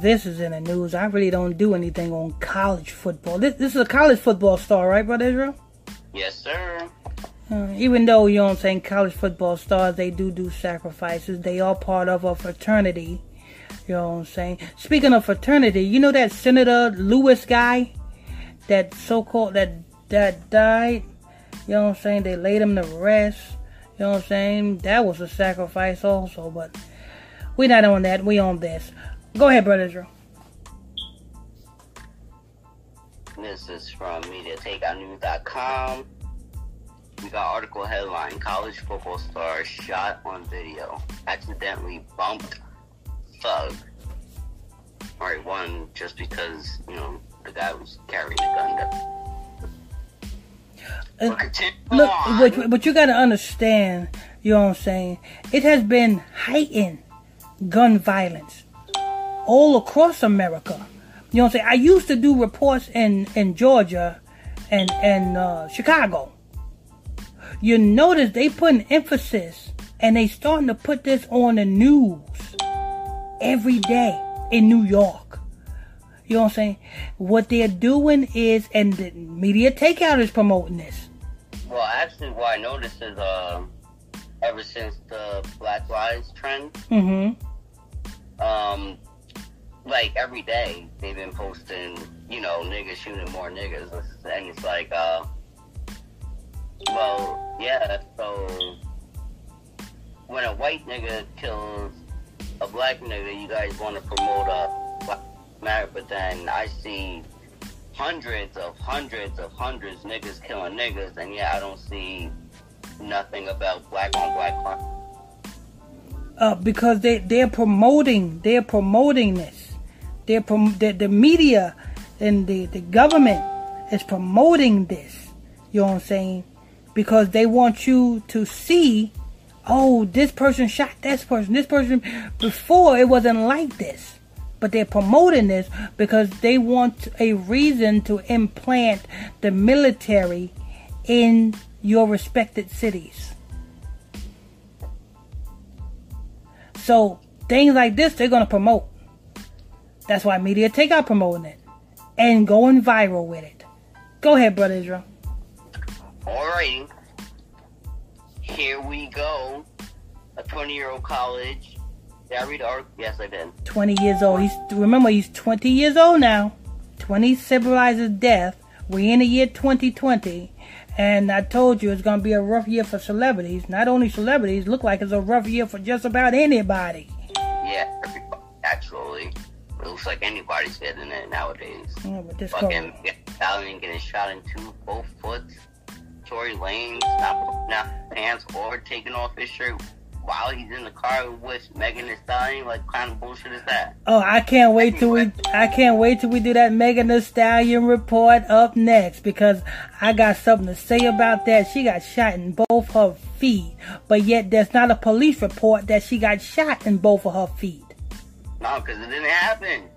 This is in the news. I really don't do anything on college football. This is a college football star, right, Brother Israel? Yes, sir. Even though, you know what I'm saying, college football stars, they do sacrifices. They are part of a fraternity. You know what I'm saying? Speaking of fraternity, you know that Senator Lewis guy? That so-called, that died? You know what I'm saying? They laid him to rest. You know what I'm saying? That was a sacrifice also, but we're not on that. We on this. Go ahead, Brother Israel. This is from MediaTakeOutNews.com. We got article headline: college football star shot on video, accidentally bumped thug. All right, one, just because, you know, the guy was carrying a gun. But you got to understand, you know what I'm saying? It has been heightened gun violence all across America. You know what I'm saying? I used to do reports in Georgia and Chicago. You notice they put an emphasis and they starting to put this on the news every day in New York. You know what I'm saying? What they're doing is, and the Media Takeout is promoting this. Well, actually what I noticed is ever since the Black Lives trend, like every day they've been posting, you know, niggas shooting more niggas, and it's like, well, yeah. So when a white nigga kills a black nigga, you guys want to promote Black Matter, but then I see hundreds niggas killing niggas, and yeah, I don't see nothing about black on black crime. Because they're promoting this. The media and the government is promoting this, you know what I'm saying? Because they want you to see, oh, this person shot this person. Before, it wasn't like this. But they're promoting this because they want a reason to implant the military in your respected cities. So, things like this, they're going to promote. That's why Media Takeout promoting it and going viral with it. Go ahead, Brother Israel. Alrighty. Here we go. A 20-year-old college. Did I read the article? Yes, I did. 20 years old. Remember, he's 20 years old now. 20 symbolizes death. We're in the year 2020. And I told you it's going to be a rough year for celebrities. Not only celebrities. Look like it's a rough year for just about anybody. Yeah, everybody, actually. It looks like anybody's getting it nowadays. Yeah, but this fucking Megan Thee Stallion getting shot in both foot. Tory Lanez not putting out pants or taking off his shirt while he's in the car with Megan Thee Stallion. Like, kind of bullshit is that? Oh, I can't wait till we do that Megan Thee Stallion report up next, because I got something to say about that. She got shot in both her feet, but yet there's not a police report that she got shot in both of her feet. No, because it didn't happen.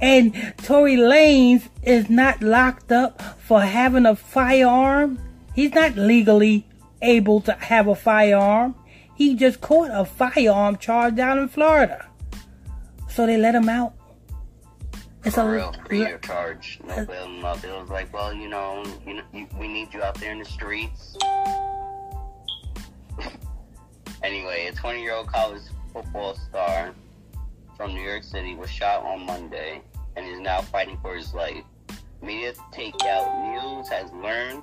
And Tory Lanez is not locked up for having a firearm. He's not legally able to have a firearm. He just caught a firearm charge down in Florida. So they let him out. It's for a real 3-year charge. No bail him up. It was like, well, you know, we need you out there in the streets. Anyway, a 20-year-old college football star from New York City was shot on Monday and is now fighting for his life. Media Takeout News has learned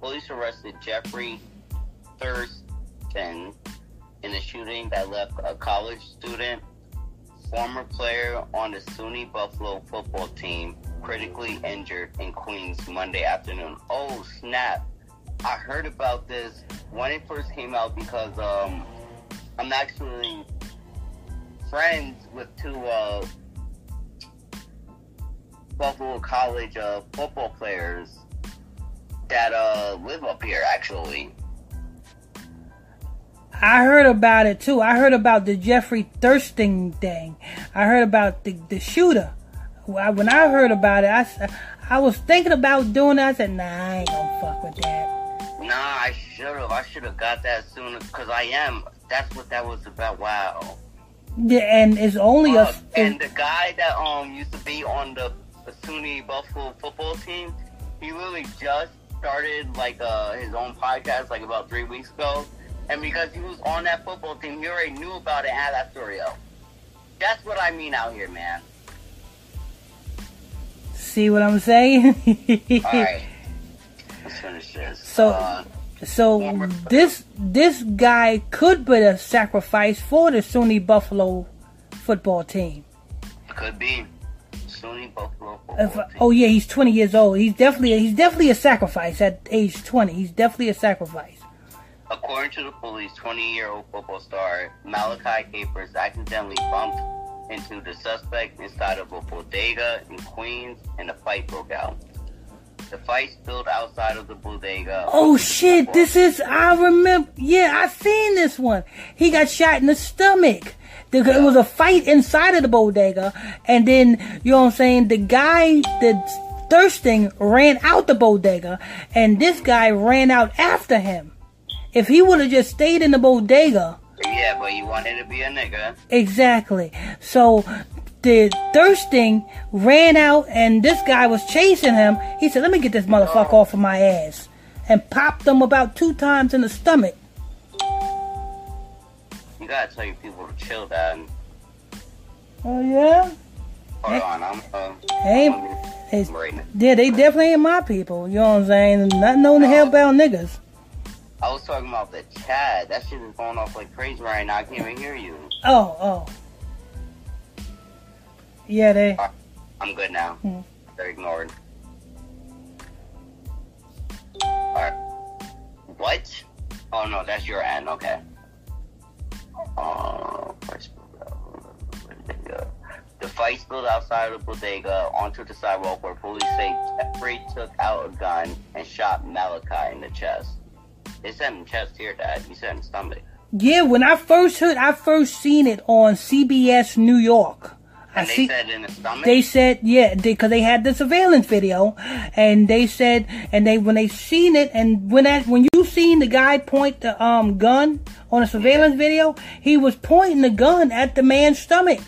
police arrested Jeffrey Thurston in a shooting that left a college student former player on the SUNY Buffalo football team, critically injured in Queens Monday afternoon. Oh, snap. I heard about this when it first came out because I'm actually friends with two Buffalo College football players that live up here, actually. I heard about it, too. I heard about the Jeffrey Thurston thing. I heard about the shooter. When I heard about it, I was thinking about doing it. I said, nah, I ain't gonna fuck with that. Nah, I should've. I should've got that sooner, because I am. That's what that was about. Wow. Yeah, and it's only and the guy that used to be on the SUNY Buffalo football team, he really just started like his own podcast like about 3 weeks ago. And because he was on that football team, he already knew about it and had that story out. That's what I mean out here, man. See what I'm saying? All right. Let's finish this. So this guy could be a sacrifice for the SUNY Buffalo football team. Could be. SUNY Buffalo football team. Oh, yeah, he's 20 years old. He's definitely a sacrifice at age 20. He's definitely a sacrifice. According to the police, 20-year-old football star Malachi Capers accidentally bumped into the suspect inside of a bodega in Queens, and a fight broke out. The fight spilled outside of the bodega. Oh, shit. I remember. Yeah, I seen this one. He got shot in the stomach. It was a fight inside of the bodega, and then, you know what I'm saying, the guy that Thurston ran out the bodega, and this guy ran out after him. If he would have just stayed in the bodega. Yeah, but he wanted to be a nigga. Exactly. So, the Thurston ran out and this guy was chasing him. He said, let me get this motherfucker off of my ass. And popped him about 2 times in the stomach. You gotta tell your people to chill, Dad. Oh, yeah? Hold on, I'm right. Yeah, they definitely ain't my people. You know what I'm saying? Not known to hell about niggas. I was talking about the chat. That shit is going off like crazy right now. I can't even hear you. Oh. Yeah, I'm good now. Mm-hmm. They're ignored. Alright. What? Oh, no, that's your end. Okay. The fight spilled outside of the bodega onto the sidewalk where police say Jeffrey took out a gun and shot Malachi in the chest. They said in chest here, Dad. You said in stomach. Yeah, when I first seen it on CBS New York. And they said in the stomach? They said, yeah, because they had the surveillance video. And they said, when they seen it, and when you seen the guy point the gun on a surveillance video, he was pointing the gun at the man's stomach.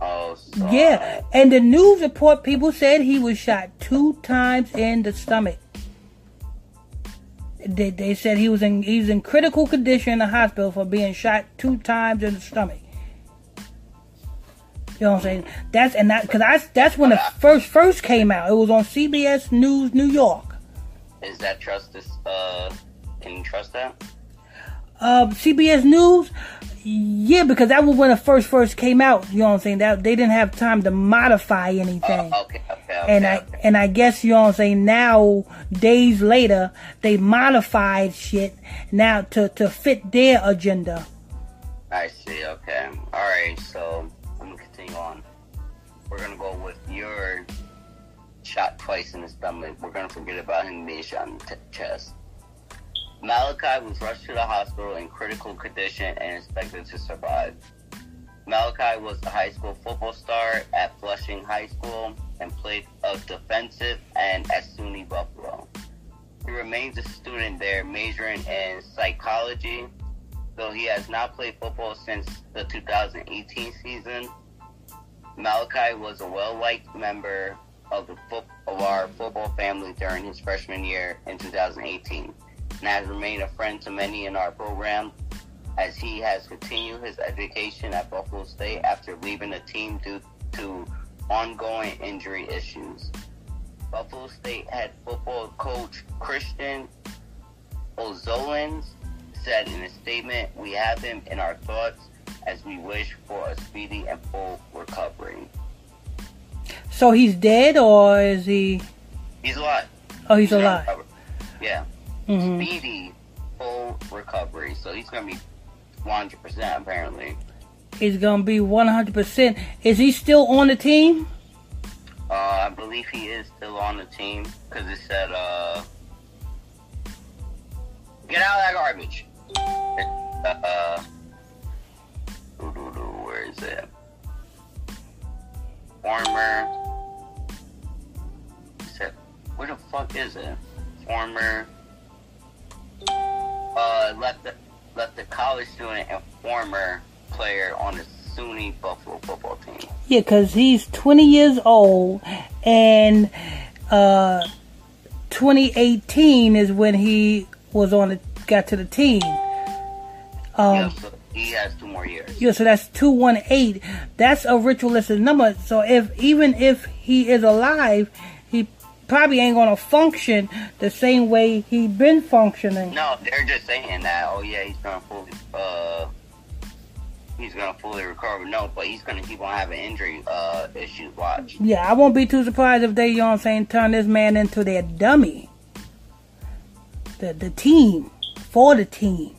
Oh, sorry. Yeah, and the news report people said he was shot 2 times in the stomach. They said he was in critical condition in the hospital for being shot 2 times in the stomach. You know what I'm saying? That's when it first came out. It was on CBS News New York. Is that can you trust that? CBS News? Yeah, because that was when it first came out. You know what I'm saying? That they didn't have time to modify anything. And I guess, you know what I'm saying, now, days later, they modified shit now to fit their agenda. I see, okay. Alright, so I'm going to continue on. We're going to go with your shot twice in the stomach. We're going to forget about him being shot in the chest. Malachi was rushed to the hospital in critical condition and expected to survive. Malachi was a high school football star at Flushing High School and played of defensive and at SUNY Buffalo. He remains a student there, majoring in psychology, though he has not played football since the 2018 season. Malachi was a well-liked member of our football family during his freshman year in 2018, and has remained a friend to many in our program, as he has continued his education at Buffalo State after leaving the team due to ongoing injury issues. Buffalo State head football coach Christian Ozolans said in a statement, "We have him in our thoughts as we wish for a speedy and full recovery. So he's dead, or is he? He's alive. Oh, he's alive. Yeah. Mm-hmm. Speedy, full recovery. So he's going to be 100% apparently. He's going to be 100%. Is he still on the team? I believe he is still on the team, because it said, get out of that garbage. Where is it? Former. Where the fuck is it? Former. Left the college student and former player on the SUNY Buffalo football team. Yeah, because he's 20 years old, and 2018 is when he was got to the team. Yeah, so he has 2 more years. Yeah, so that's 218. That's a ritualistic number. So even if he is alive, he probably ain't gonna function the same way he been functioning. No, they're just saying that. Oh yeah, he's gonna fully recover. No, but he's gonna keep on having injury issues. Watch. Yeah, I won't be too surprised if they, you know what I'm saying, turn this man into their dummy. The team, for the team.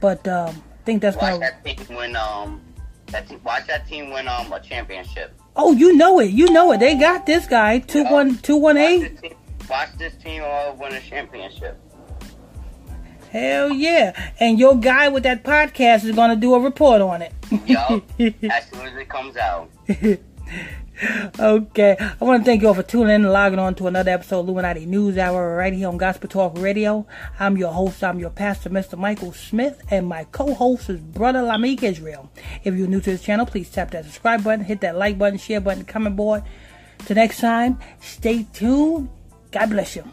But I think that's why. Watch that team win a championship. Oh, you know it. You know it. They got this guy. 218. Watch this team win a championship. Hell yeah. And your guy with that podcast is going to do a report on it. Yo, as soon as it comes out. Okay. I want to thank you all for tuning in and logging on to another episode of Illuminati News Hour right here on Gospel Talk Radio. I'm your host. I'm your pastor, Mr. Michael Smith, and my co-host is Brother Lamik Israel. If you're new to this channel, please tap that subscribe button, hit that like button, share button, comment board. Till next time, stay tuned. God bless you.